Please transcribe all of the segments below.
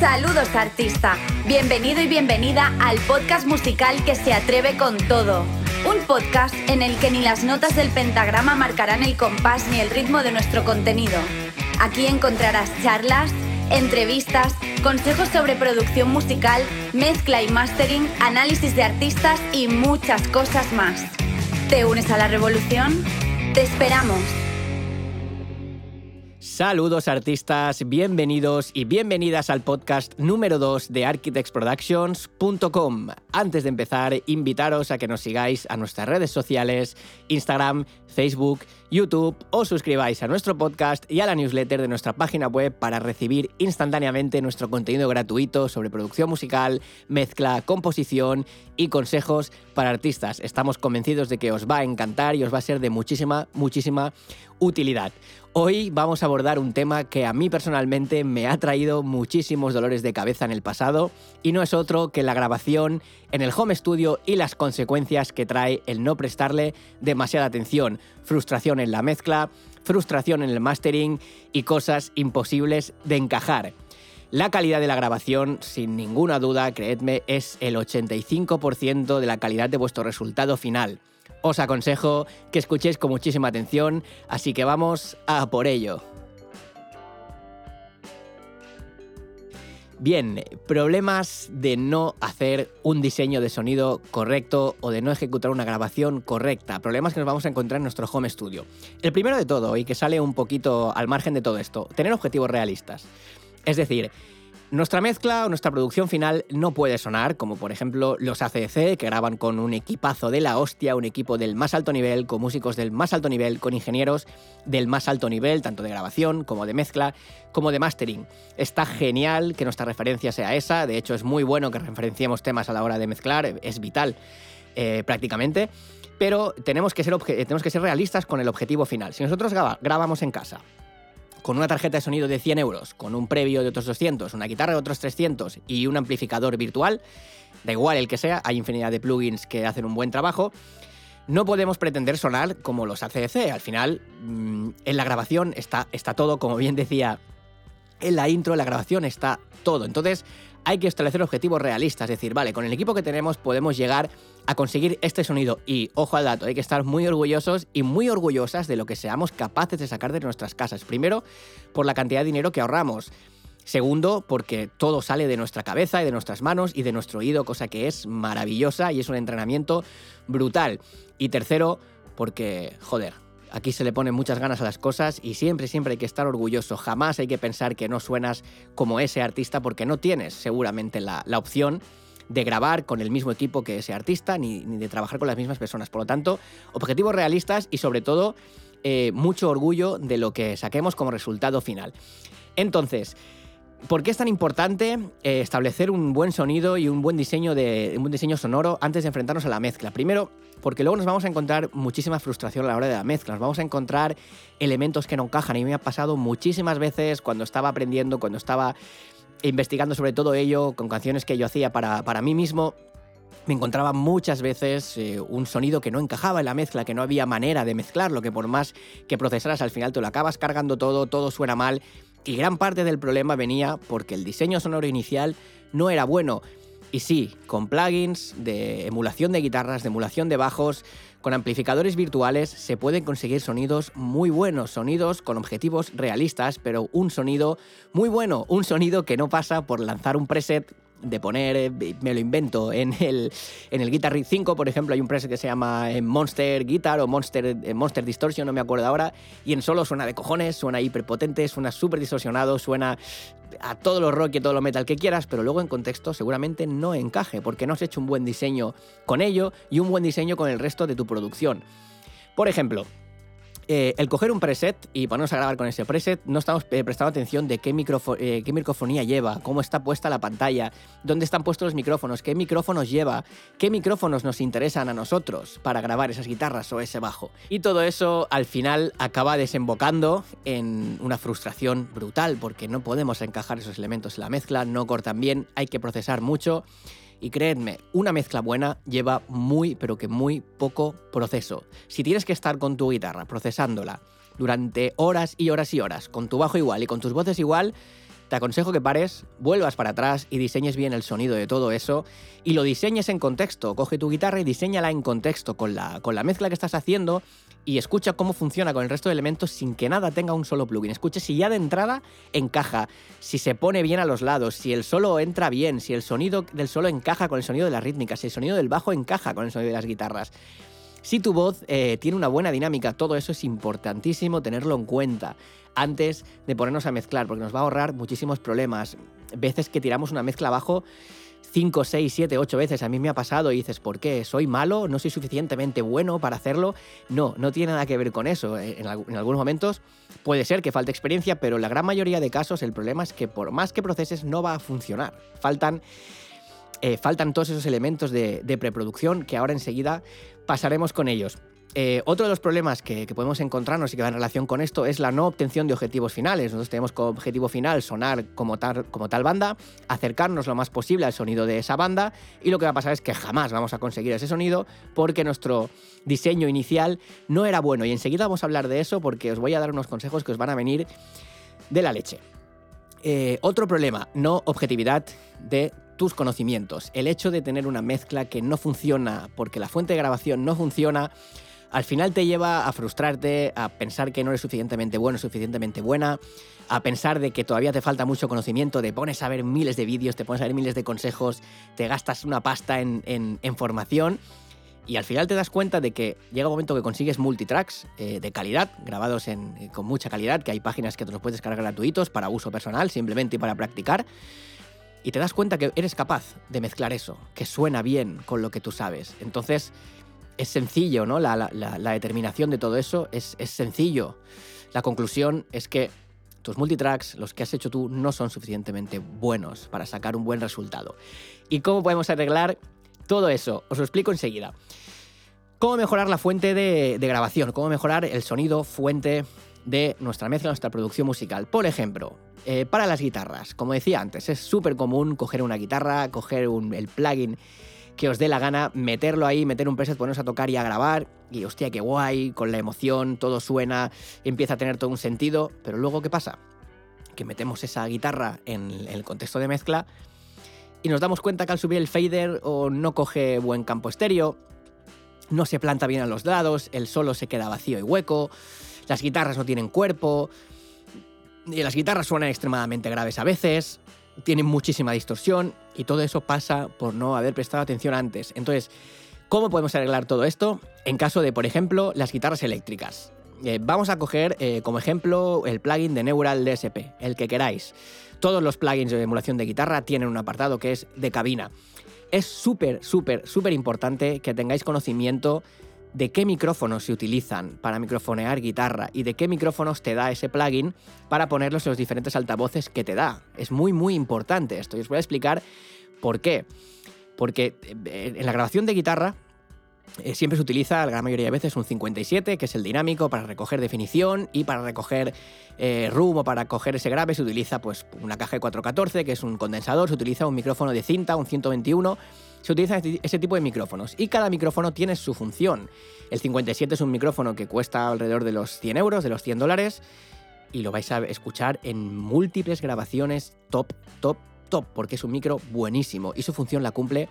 Saludos, artista. Bienvenido y bienvenida al podcast musical que se atreve con todo. Un podcast en el que ni las notas del pentagrama marcarán el compás ni el ritmo de nuestro contenido. Aquí encontrarás charlas, entrevistas, consejos sobre producción musical, mezcla y mastering, análisis de artistas y muchas cosas más. ¿Te unes a la revolución? ¡Te esperamos! Saludos artistas, bienvenidos y bienvenidas al podcast número 2 de ArchitectsProductions.com. Antes de empezar, invitaros a que nos sigáis a nuestras redes sociales, Instagram, Facebook, YouTube, os suscribáis a nuestro podcast y a la newsletter de nuestra página web para recibir instantáneamente nuestro contenido gratuito sobre producción musical, mezcla, composición y consejos para artistas. Estamos convencidos de que os va a encantar y os va a ser de muchísima, muchísima utilidad. Hoy vamos a abordar un tema que a mí personalmente me ha traído muchísimos dolores de cabeza en el pasado y no es otro que la grabación en el home studio y las consecuencias que trae el no prestarle demasiada atención, frustración en la mezcla, frustración en el mastering y cosas imposibles de encajar. La calidad de la grabación, sin ninguna duda, creedme, es el 85% de la calidad de vuestro resultado final. Os aconsejo que escuchéis con muchísima atención, así que vamos a por ello. Bien, problemas de no hacer un diseño de sonido correcto o de no ejecutar una grabación correcta. Problemas que nos vamos a encontrar en nuestro home studio. El primero de todo, y que sale un poquito al margen de todo esto, tener objetivos realistas. Es decir, nuestra mezcla o nuestra producción final no puede sonar como por ejemplo los ACDC, que graban con un equipazo de la hostia, un equipo del más alto nivel, con músicos del más alto nivel, con ingenieros del más alto nivel, tanto de grabación como de mezcla, como de mastering. Está genial que nuestra referencia sea esa, de hecho es muy bueno que referenciemos temas a la hora de mezclar, es vital prácticamente, pero tenemos que ser realistas con el objetivo final. Si nosotros grabamos en casa, con una tarjeta de sonido de 100 euros, con un previo de otros 200, una guitarra de otros 300 y un amplificador virtual, da igual el que sea, hay infinidad de plugins que hacen un buen trabajo, no podemos pretender sonar como los ACDC. Al final, en la grabación está todo, como bien decía en la intro, en la grabación está todo. Entonces, hay que establecer objetivos realistas, es decir, vale, con el equipo que tenemos podemos llegar a conseguir este sonido y, ojo al dato, hay que estar muy orgullosos y muy orgullosas de lo que seamos capaces de sacar de nuestras casas. Primero, por la cantidad de dinero que ahorramos. Segundo, porque todo sale de nuestra cabeza y de nuestras manos y de nuestro oído, cosa que es maravillosa y es un entrenamiento brutal. Y tercero, porque, joder, aquí se le ponen muchas ganas a las cosas y siempre, siempre hay que estar orgulloso. Jamás hay que pensar que no suenas como ese artista porque no tienes seguramente la opción de grabar con el mismo equipo que ese artista ni de trabajar con las mismas personas. Por lo tanto, objetivos realistas y sobre todo mucho orgullo de lo que saquemos como resultado final. Entonces, ¿por qué es tan importante establecer un buen sonido y un buen diseño sonoro antes de enfrentarnos a la mezcla? Primero, porque luego nos vamos a encontrar muchísima frustración a la hora de la mezcla, nos vamos a encontrar elementos que no encajan y me ha pasado muchísimas veces cuando estaba aprendiendo, cuando estaba investigando sobre todo ello, con canciones que yo hacía para mí mismo, me encontraba muchas veces un sonido que no encajaba en la mezcla, que no había manera de mezclarlo, que por más que procesaras al final te lo acabas cargando todo suena mal y gran parte del problema venía porque el diseño sonoro inicial no era bueno. Y sí, con plugins de emulación de guitarras, de emulación de bajos, con amplificadores virtuales se pueden conseguir sonidos muy buenos, sonidos con objetivos realistas, pero un sonido muy bueno, un sonido que no pasa por lanzar un preset de poner, me lo invento, en el Guitar Rig 5, por ejemplo, hay un preset que se llama Monster Guitar o Monster Distortion, no me acuerdo ahora, y en solo suena de cojones, suena hiperpotente, suena súper distorsionado, suena a todo lo rock y a todo lo metal que quieras, pero luego en contexto seguramente no encaje, porque no has hecho un buen diseño con ello y un buen diseño con el resto de tu producción. Por ejemplo, el coger un preset y ponernos a grabar con ese preset, no estamos prestando atención de qué microfonía lleva, cómo está puesta la pantalla, dónde están puestos los micrófonos, qué micrófonos lleva, qué micrófonos nos interesan a nosotros para grabar esas guitarras o ese bajo. Y todo eso al final acaba desembocando en una frustración brutal porque no podemos encajar esos elementos en la mezcla, no cortan bien, hay que procesar mucho y creedme, una mezcla buena lleva muy, pero que muy poco proceso. Si tienes que estar con tu guitarra procesándola durante horas y horas y horas, con tu bajo igual y con tus voces igual, Te aconsejo que pares, vuelvas para atrás y diseñes bien el sonido de todo eso y lo diseñes en contexto. Coge tu guitarra y diséñala en contexto con la mezcla que estás haciendo y escucha cómo funciona con el resto de elementos sin que nada tenga un solo plugin. Escucha si ya de entrada encaja, si se pone bien a los lados, si el solo entra bien, si el sonido del solo encaja con el sonido de las rítmicas, si el sonido del bajo encaja con el sonido de las guitarras. Si tu voz tiene una buena dinámica, todo eso es importantísimo tenerlo en cuenta antes de ponernos a mezclar, porque nos va a ahorrar muchísimos problemas. Veces que tiramos una mezcla abajo 5, 6, 7, 8 veces. A mí me ha pasado y dices, ¿por qué? ¿Soy malo? ¿No soy suficientemente bueno para hacerlo? No, no tiene nada que ver con eso. En algunos momentos puede ser que falte experiencia, pero en la gran mayoría de casos el problema es que por más que proceses no va a funcionar. Faltan todos esos elementos de preproducción que ahora enseguida pasaremos con ellos. Otro de los problemas que podemos encontrarnos y que va en relación con esto es la no obtención de objetivos finales. Nosotros tenemos como objetivo final sonar como tal banda, acercarnos lo más posible al sonido de esa banda, y lo que va a pasar es que jamás vamos a conseguir ese sonido porque nuestro diseño inicial no era bueno. Y enseguida vamos a hablar de eso porque os voy a dar unos consejos que os van a venir de la leche. Otro problema, no objetividad de tus conocimientos. El hecho de tener una mezcla que no funciona porque la fuente de grabación no funciona, al final te lleva a frustrarte, a pensar que no eres suficientemente bueno, suficientemente buena, a pensar de que todavía te falta mucho conocimiento, te pones a ver miles de vídeos, te pones a ver miles de consejos, te gastas una pasta en formación y al final te das cuenta de que llega un momento que consigues multitracks de calidad, grabados con mucha calidad, que hay páginas que te los puedes descargar gratuitos para uso personal, simplemente para practicar. Y te das cuenta que eres capaz de mezclar eso, que suena bien con lo que tú sabes. Entonces, es sencillo, ¿no? La determinación de todo eso es sencillo. La conclusión es que tus multitracks, los que has hecho tú, no son suficientemente buenos para sacar un buen resultado. ¿Y cómo podemos arreglar todo eso? Os lo explico enseguida. Cómo mejorar la fuente de grabación, cómo mejorar el sonido fuente de nuestra mezcla, nuestra producción musical. Por ejemplo, para las guitarras, como decía antes, es súper común coger una guitarra, coger el plugin que os dé la gana, meterlo ahí, meter un preset, ponernos a tocar y a grabar, y hostia, qué guay, con la emoción, todo suena, empieza a tener todo un sentido, pero luego, ¿qué pasa? Que metemos esa guitarra en el contexto de mezcla y nos damos cuenta que al subir el fader o no coge buen campo estéreo, no se planta bien a los lados, el solo se queda vacío y hueco, las guitarras no tienen cuerpo, y las guitarras suenan extremadamente graves a veces, tienen muchísima distorsión, y todo eso pasa por no haber prestado atención antes. Entonces, ¿cómo podemos arreglar todo esto? En caso de, por ejemplo, las guitarras eléctricas. Vamos a coger como ejemplo el plugin de Neural DSP, el que queráis. Todos los plugins de emulación de guitarra tienen un apartado que es de cabina. Es súper importante que tengáis conocimiento de qué micrófonos se utilizan para microfonear guitarra y de qué micrófonos te da ese plugin para ponerlos en los diferentes altavoces que te da. Es muy importante esto y os voy a explicar por qué. Porque en la grabación de guitarra siempre se utiliza, la gran mayoría de veces, un 57, que es el dinámico, para recoger definición y para recoger rumbo, para coger ese grave. Se utiliza pues una caja de 414, que es un condensador, se utiliza un micrófono de cinta, un 121, se utilizan ese tipo de micrófonos. Y cada micrófono tiene su función. El 57 es un micrófono que cuesta alrededor de los 100 euros, de los $100, y lo vais a escuchar en múltiples grabaciones top, porque es un micro buenísimo y su función la cumple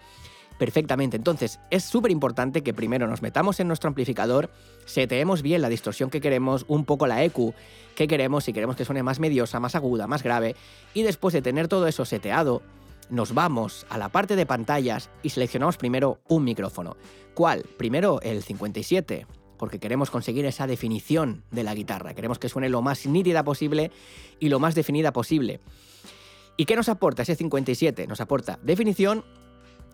perfectamente. Entonces, es súper importante que primero nos metamos en nuestro amplificador, seteemos bien la distorsión que queremos, un poco la EQ que queremos, si queremos que suene más mediosa, más aguda, más grave, y después de tener todo eso seteado, nos vamos a la parte de pantallas y seleccionamos primero un micrófono. ¿Cuál? Primero el 57, porque queremos conseguir esa definición de la guitarra, queremos que suene lo más nítida posible y lo más definida posible. ¿Y qué nos aporta ese 57? Nos aporta definición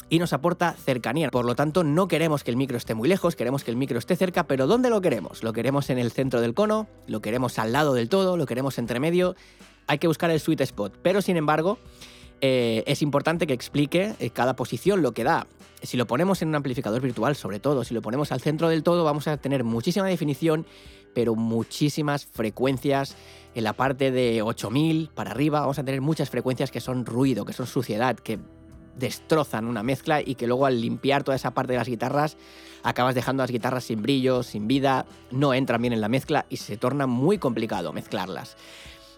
y nos aporta cercanía. Por lo tanto, no queremos que el micro esté muy lejos, queremos que el micro esté cerca, pero ¿dónde lo queremos? Lo queremos en el centro del cono, lo queremos al lado del todo, lo queremos entre medio. Hay que buscar el sweet spot, pero sin embargo, es importante que explique cada posición lo que da. Si lo ponemos en un amplificador virtual, sobre todo, si lo ponemos al centro del todo, vamos a tener muchísima definición, pero muchísimas frecuencias en la parte de 8000 para arriba. Vamos a tener muchas frecuencias que son ruido, que son suciedad, que destrozan una mezcla y que luego al limpiar toda esa parte de las guitarras acabas dejando las guitarras sin brillo, sin vida, no entran bien en la mezcla y se torna muy complicado mezclarlas.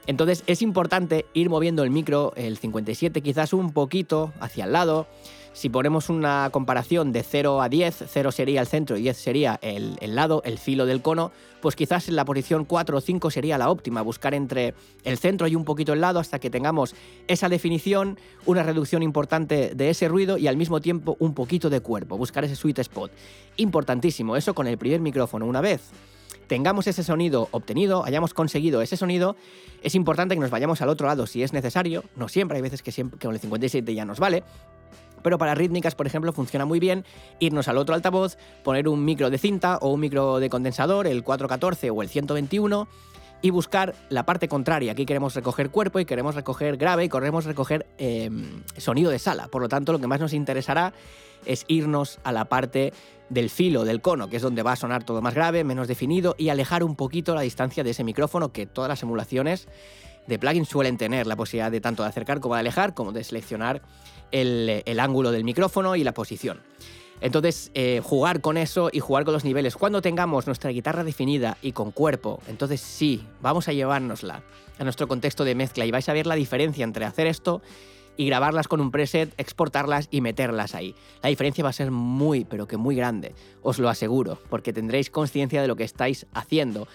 Entonces es importante ir moviendo el micro, el 57 quizás un poquito hacia el lado. Si ponemos una comparación de 0 a 10, 0 sería el centro y 10 sería el lado, el filo del cono, pues quizás en la posición 4 o 5 sería la óptima, buscar entre el centro y un poquito el lado hasta que tengamos esa definición, una reducción importante de ese ruido y al mismo tiempo un poquito de cuerpo, buscar ese sweet spot. Importantísimo, eso con el primer micrófono. Una vez tengamos ese sonido obtenido, hayamos conseguido ese sonido, es importante que nos vayamos al otro lado si es necesario, no siempre, hay veces que con el 57 ya nos vale, pero para rítmicas, por ejemplo, funciona muy bien irnos al otro altavoz, poner un micro de cinta o un micro de condensador, el 414 o el 121, y buscar la parte contraria. Aquí queremos recoger cuerpo y queremos recoger grave y queremos recoger sonido de sala. Por lo tanto, lo que más nos interesará es irnos a la parte del filo, del cono, que es donde va a sonar todo más grave, menos definido, y alejar un poquito la distancia de ese micrófono que todas las emulaciones de plugins suelen tener la posibilidad de tanto de acercar como de alejar, como de seleccionar el ángulo del micrófono y la posición. Entonces, jugar con eso y jugar con los niveles. Cuando tengamos nuestra guitarra definida y con cuerpo, entonces sí, vamos a llevárnosla a nuestro contexto de mezcla y vais a ver la diferencia entre hacer esto y grabarlas con un preset, exportarlas y meterlas ahí. La diferencia va a ser muy, pero que muy grande, os lo aseguro, porque tendréis conciencia de lo que estáis haciendo.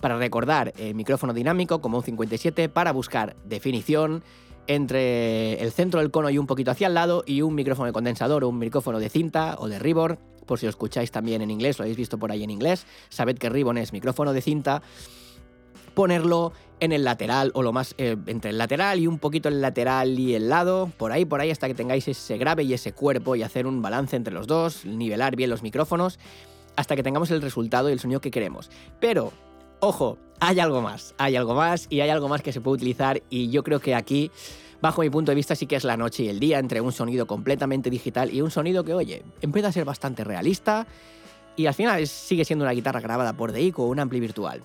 Para recordar, el micrófono dinámico como un 57 para buscar definición entre el centro del cono y un poquito hacia el lado, y un micrófono de condensador o un micrófono de cinta o de ribbon, por si lo escucháis también en inglés, lo habéis visto por ahí en inglés, sabed que ribbon es micrófono de cinta, ponerlo en el lateral o lo más entre el lateral y un poquito el lateral y el lado, por ahí hasta que tengáis ese grave y ese cuerpo y hacer un balance entre los dos, nivelar bien los micrófonos hasta que tengamos el resultado y el sonido que queremos. Pero ojo, hay algo más que se puede utilizar, y yo creo que aquí, bajo mi punto de vista, sí que es la noche y el día entre un sonido completamente digital y un sonido que, oye, empieza a ser bastante realista y al final sigue siendo una guitarra grabada por DI o un ampli virtual.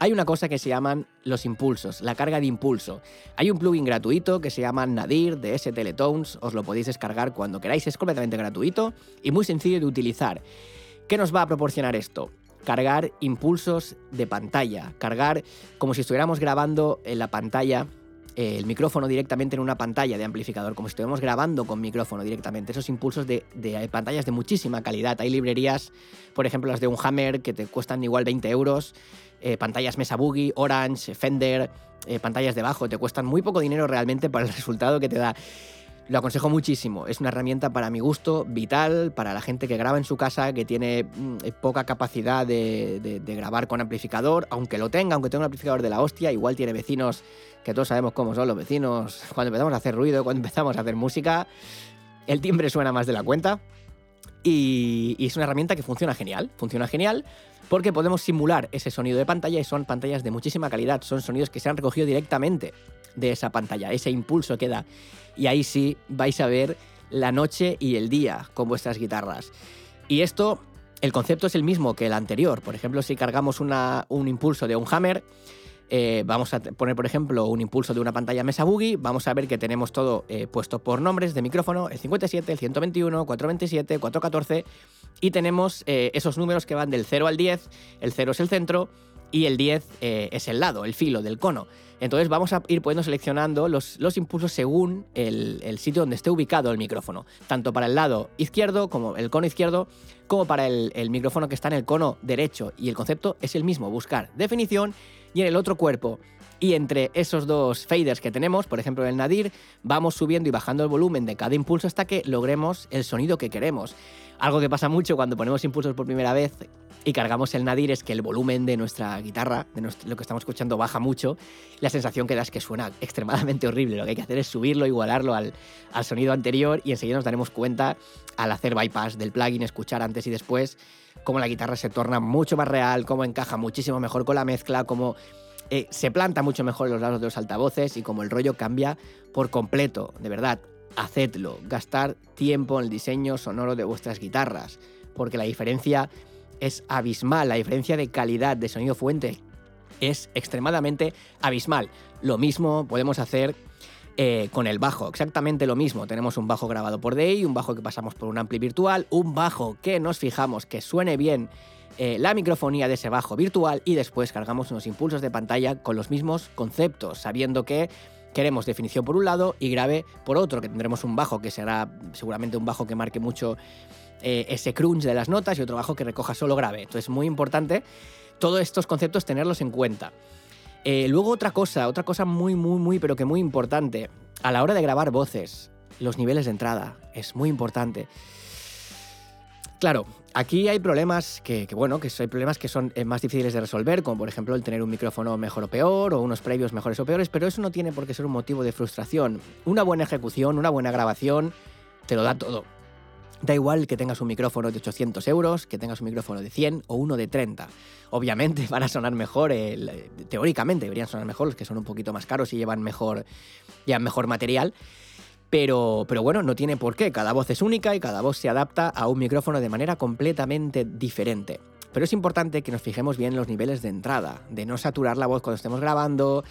Hay una cosa que se llaman los impulsos, la carga de impulso. Hay un plugin gratuito que se llama Nadir de S-Teletones, os lo podéis descargar cuando queráis, es completamente gratuito y muy sencillo de utilizar. ¿Qué nos va a proporcionar esto? Cargar impulsos de pantalla, cargar como si estuviéramos grabando en la pantalla, el micrófono directamente en una pantalla de amplificador, como si estuviéramos grabando con micrófono directamente, esos impulsos de pantallas de muchísima calidad. Hay librerías, por ejemplo las de un Hammer, que te cuestan igual 20€, pantallas Mesa Boogie, Orange, Fender, pantallas de bajo, te cuestan muy poco dinero realmente para el resultado que te da. Lo aconsejo muchísimo, es una herramienta para mi gusto vital, para la gente que graba en su casa, que tiene poca capacidad de grabar con amplificador, aunque tenga un amplificador de la hostia, igual tiene vecinos, que todos sabemos cómo son los vecinos, cuando empezamos a hacer ruido, cuando empezamos a hacer música, el timbre suena más de la cuenta, y es una herramienta que funciona genial, porque podemos simular ese sonido de pantalla y son pantallas de muchísima calidad, son sonidos que se han recogido directamente de esa pantalla, ese impulso que da. Y ahí sí vais a ver la noche y el día con vuestras guitarras. Y esto, el concepto es el mismo que el anterior. Por ejemplo, si cargamos un impulso de un Hammer, vamos a poner, por ejemplo, un impulso de una pantalla Mesa Boogie, vamos a ver que tenemos todo puesto por nombres de micrófono, el 57, el 121, 427, 414, y tenemos esos números que van del 0 al 10, el 0 es el centro, y el 10 es el lado, el filo del cono. Entonces vamos a ir pudiendo seleccionando los impulsos según el sitio donde esté ubicado el micrófono, tanto para el lado izquierdo, como el cono izquierdo, como para el micrófono que está en el cono derecho. Y el concepto es el mismo, buscar definición y en el otro cuerpo. Y entre esos dos faders que tenemos, por ejemplo en el Nadir, vamos subiendo y bajando el volumen de cada impulso hasta que logremos el sonido que queremos. Algo que pasa mucho cuando ponemos impulsos por primera vez y cargamos el Nadir es que el volumen de nuestra guitarra, lo que estamos escuchando, baja mucho. La sensación que da es que suena extremadamente horrible. Lo que hay que hacer es subirlo, igualarlo al sonido anterior, y enseguida nos daremos cuenta, al hacer bypass del plugin, escuchar antes y después, cómo la guitarra se torna mucho más real, cómo encaja muchísimo mejor con la mezcla, cómo se planta mucho mejor los lados de los altavoces y cómo el rollo cambia por completo. De verdad, hacedlo. Gastar tiempo en el diseño sonoro de vuestras guitarras, porque la diferencia es abismal, la diferencia de calidad de sonido fuente es extremadamente abismal. Lo mismo podemos hacer con el bajo, exactamente lo mismo. Tenemos un bajo grabado por DI, un bajo que pasamos por un ampli virtual, un bajo que nos fijamos que suene bien la microfonía de ese bajo virtual y después cargamos unos impulsos de pantalla con los mismos conceptos, sabiendo que queremos definición por un lado y grave por otro, que tendremos un bajo que será seguramente un bajo que marque mucho ese crunch de las notas y otro bajo que recoja solo grave. Entonces es muy importante todos estos conceptos tenerlos en cuenta. Luego otra cosa muy, pero que muy importante, a la hora de grabar voces, los niveles de entrada, es muy importante. Claro, aquí hay problemas que son más difíciles de resolver, como por ejemplo el tener un micrófono mejor o peor, o unos previos mejores o peores, pero eso no tiene por qué ser un motivo de frustración. Una buena ejecución, una buena grabación, te lo da todo. Da igual que tengas un micrófono de 800 euros, que tengas un micrófono de 100 o uno de 30. Obviamente van a sonar mejor, teóricamente deberían sonar mejor los que son un poquito más caros y llevan mejor material. Pero bueno, no tiene por qué, cada voz es única y cada voz se adapta a un micrófono de manera completamente diferente. Pero es importante que nos fijemos bien en los niveles de entrada, de no saturar la voz cuando estemos grabando,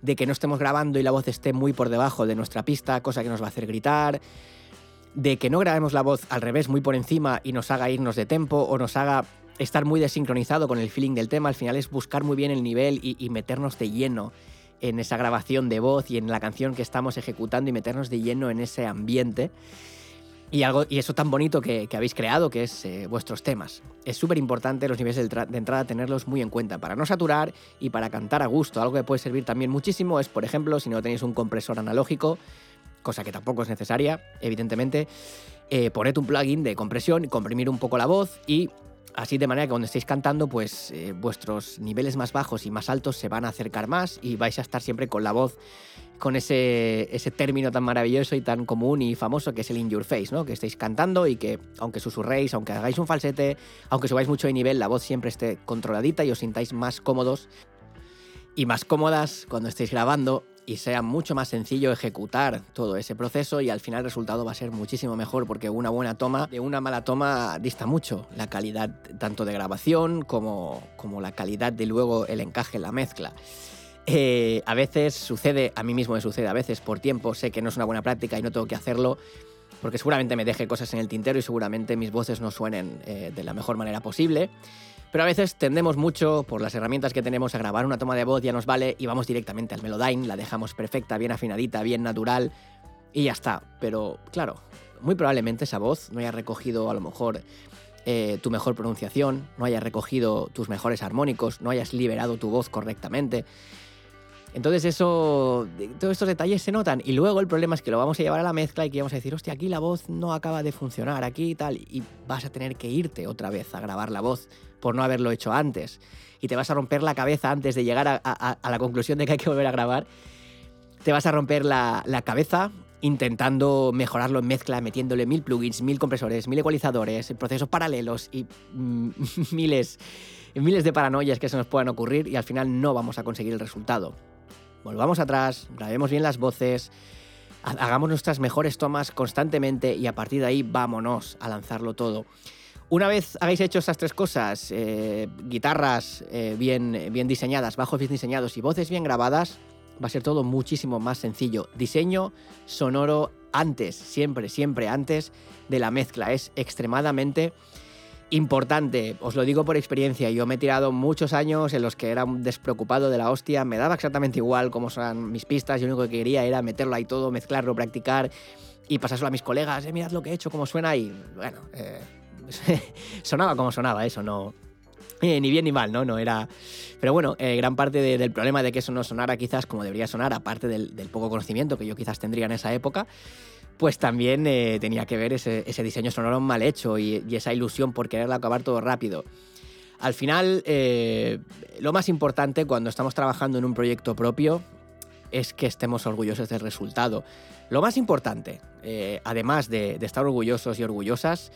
de que no estemos grabando y la voz esté muy por debajo de nuestra pista, cosa que nos va a hacer gritar, de que no grabemos la voz al revés, muy por encima y nos haga irnos de tempo o nos haga estar muy desincronizado con el feeling del tema. Al final es buscar muy bien el nivel y meternos de lleno en esa grabación de voz y en la canción que estamos ejecutando y meternos de lleno en ese ambiente y eso tan bonito que habéis creado, que es vuestros temas. Es súper importante los niveles de entrada tenerlos muy en cuenta para no saturar y para cantar a gusto. Algo que puede servir también muchísimo es, por ejemplo, si no tenéis un compresor analógico, cosa que tampoco es necesaria, evidentemente, poned un plugin de compresión, comprimir un poco la voz y así de manera que cuando estéis cantando, pues vuestros niveles más bajos y más altos se van a acercar más y vais a estar siempre con la voz, con ese término tan maravilloso y tan común y famoso que es el in your face, ¿no? Que estéis cantando y que aunque susurréis, aunque hagáis un falsete, aunque subáis mucho de nivel, la voz siempre esté controladita y os sintáis más cómodos y más cómodas cuando estéis grabando y sea mucho más sencillo ejecutar todo ese proceso y al final el resultado va a ser muchísimo mejor, porque una buena toma de una mala toma dista mucho la calidad tanto de grabación como la calidad de luego el encaje, la mezcla. A veces sucede, a mí mismo me sucede, a veces por tiempo sé que no es una buena práctica y no tengo que hacerlo porque seguramente me deje cosas en el tintero y seguramente mis voces no suenen de la mejor manera posible. Pero a veces tendemos mucho, por las herramientas que tenemos, a grabar una toma de voz, ya nos vale, y vamos directamente al Melodyne, la dejamos perfecta, bien afinadita, bien natural, y ya está. Pero, claro, muy probablemente esa voz no haya recogido, a lo mejor, tu mejor pronunciación, no haya recogido tus mejores armónicos, no hayas liberado tu voz correctamente. Entonces todos estos detalles se notan, y luego el problema es que lo vamos a llevar a la mezcla y que vamos a decir, hostia, aquí la voz no acaba de funcionar, aquí y tal, y vas a tener que irte otra vez a grabar la voz por no haberlo hecho antes, y te vas a romper la cabeza antes de llegar a la conclusión de que hay que volver a grabar. Te vas a romper la cabeza intentando mejorarlo en mezcla, metiéndole 1000 plugins, 1000 compresores, 1000 ecualizadores, procesos paralelos y miles de paranoias que se nos puedan ocurrir, y al final no vamos a conseguir el resultado. Volvamos atrás, grabemos bien las voces, hagamos nuestras mejores tomas constantemente y a partir de ahí vámonos a lanzarlo todo. Una vez habéis hecho esas tres cosas, guitarras bien diseñadas, bajos bien diseñados y voces bien grabadas, va a ser todo muchísimo más sencillo. Diseño sonoro antes, siempre antes de la mezcla. Es extremadamente importante, os lo digo por experiencia. Yo me he tirado muchos años en los que era un despreocupado de la hostia, me daba exactamente igual cómo sonan mis pistas, yo lo único que quería era meterlo ahí todo, mezclarlo, practicar y pasárselo a mis colegas, mirad lo que he hecho, cómo suena, y bueno, sonaba como sonaba, eso no, ni bien ni mal, no era. Pero bueno, gran parte del problema de que eso no sonara quizás como debería sonar, aparte del poco conocimiento que yo quizás tendría en esa época, pues también tenía que ver ese diseño sonoro mal hecho y esa ilusión por quererlo acabar todo rápido. Al final, lo más importante cuando estamos trabajando en un proyecto propio es que estemos orgullosos del resultado. Lo más importante, además de estar orgullosos y orgullosas,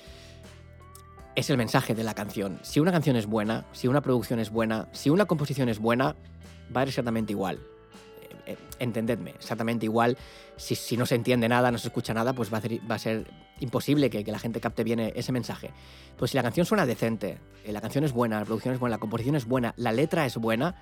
es el mensaje de la canción. Si una canción es buena, si una producción es buena, si una composición es buena, va a ser exactamente igual. Entendedme, exactamente igual. Si no se entiende nada, no se escucha nada, pues va a ser imposible que la gente capte bien ese mensaje. Pues si la canción suena decente, la canción es buena, la producción es buena, la composición es buena, la letra es buena,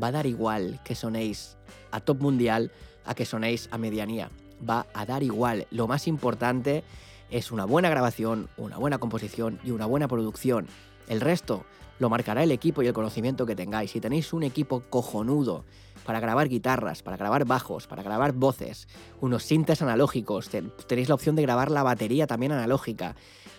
va a dar igual que sonéis a top mundial a que sonéis a medianía. Va a dar igual. Lo más importante es una buena grabación, una buena composición y una buena producción. El resto lo marcará el equipo y el conocimiento que tengáis. Si tenéis un equipo cojonudo para grabar guitarras, para grabar bajos, para grabar voces, unos sintes analógicos, tenéis la opción de grabar la batería también analógica,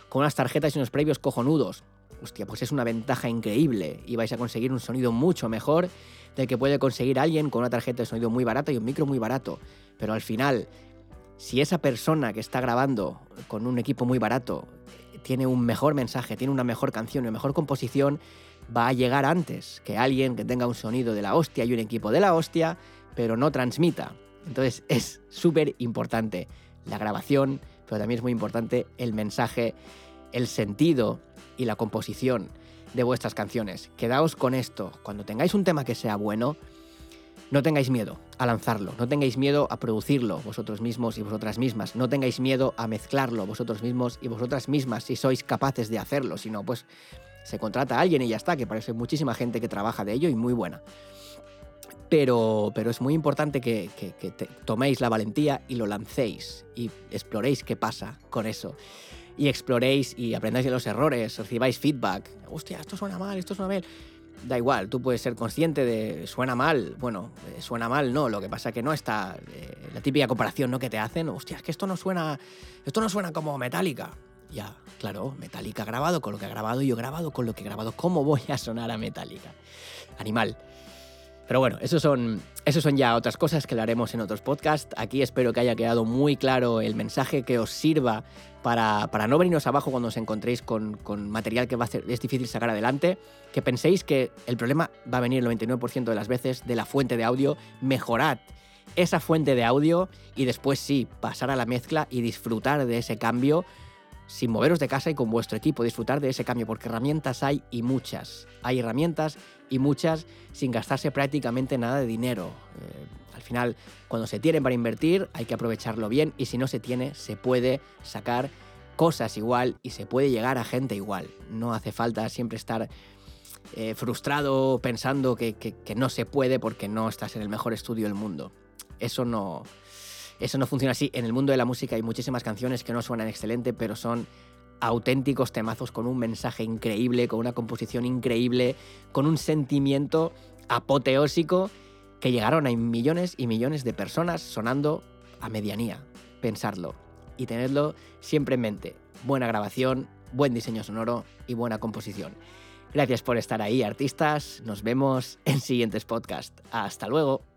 con unas tarjetas y unos previos cojonudos, hostia, pues es una ventaja increíble y vais a conseguir un sonido mucho mejor del que puede conseguir alguien con una tarjeta de sonido muy barata y un micro muy barato. Pero al final, si esa persona que está grabando con un equipo muy barato tiene un mejor mensaje, tiene una mejor canción, una mejor composición, va a llegar antes que alguien que tenga un sonido de la hostia y un equipo de la hostia, pero no transmita. Entonces es súper importante la grabación, pero también es muy importante el mensaje, el sentido y la composición de vuestras canciones. Quedaos con esto. Cuando tengáis un tema que sea bueno, no tengáis miedo a lanzarlo, no tengáis miedo a producirlo vosotros mismos y vosotras mismas, no tengáis miedo a mezclarlo vosotros mismos y vosotras mismas si sois capaces de hacerlo. Si no, pues se contrata a alguien y ya está, que parece muchísima gente que trabaja de ello y muy buena. Pero es muy importante que toméis la valentía y lo lancéis y exploréis qué pasa con eso. Y exploréis y aprendáis de los errores, recibáis feedback. Hostia, esto suena mal, esto suena mal. Da igual, tú puedes ser consciente de suena mal. Bueno, suena mal no, lo que pasa que no está la típica comparación, ¿no?, que te hacen. Hostia, es que esto no suena como Metallica. Ya, claro, Metallica ha grabado con lo que ha grabado, yo he grabado con lo que he grabado. ¿Cómo voy a sonar a Metallica? Animal. Pero bueno, eso son ya otras cosas que lo haremos en otros podcasts. Aquí espero que haya quedado muy claro el mensaje, que os sirva para no veniros abajo cuando os encontréis con material que es difícil sacar adelante, que penséis que el problema va a venir el 99% de las veces de la fuente de audio. Mejorad esa fuente de audio y después sí, pasar a la mezcla y disfrutar de ese cambio sin moveros de casa y con vuestro equipo, disfrutar de ese cambio, porque herramientas hay y muchas. Hay herramientas y muchas sin gastarse prácticamente nada de dinero. Al final, cuando se tiene para invertir, hay que aprovecharlo bien, y si no se tiene, se puede sacar cosas igual y se puede llegar a gente igual. No hace falta siempre estar frustrado pensando que no se puede porque no estás en el mejor estudio del mundo. Eso no funciona así. En el mundo de la música hay muchísimas canciones que no suenan excelente, pero son auténticos temazos con un mensaje increíble, con una composición increíble, con un sentimiento apoteósico, que llegaron a millones y millones de personas sonando a medianía. Pensadlo y tenedlo siempre en mente. Buena grabación, buen diseño sonoro y buena composición. Gracias por estar ahí, artistas. Nos vemos en siguientes podcasts. Hasta luego.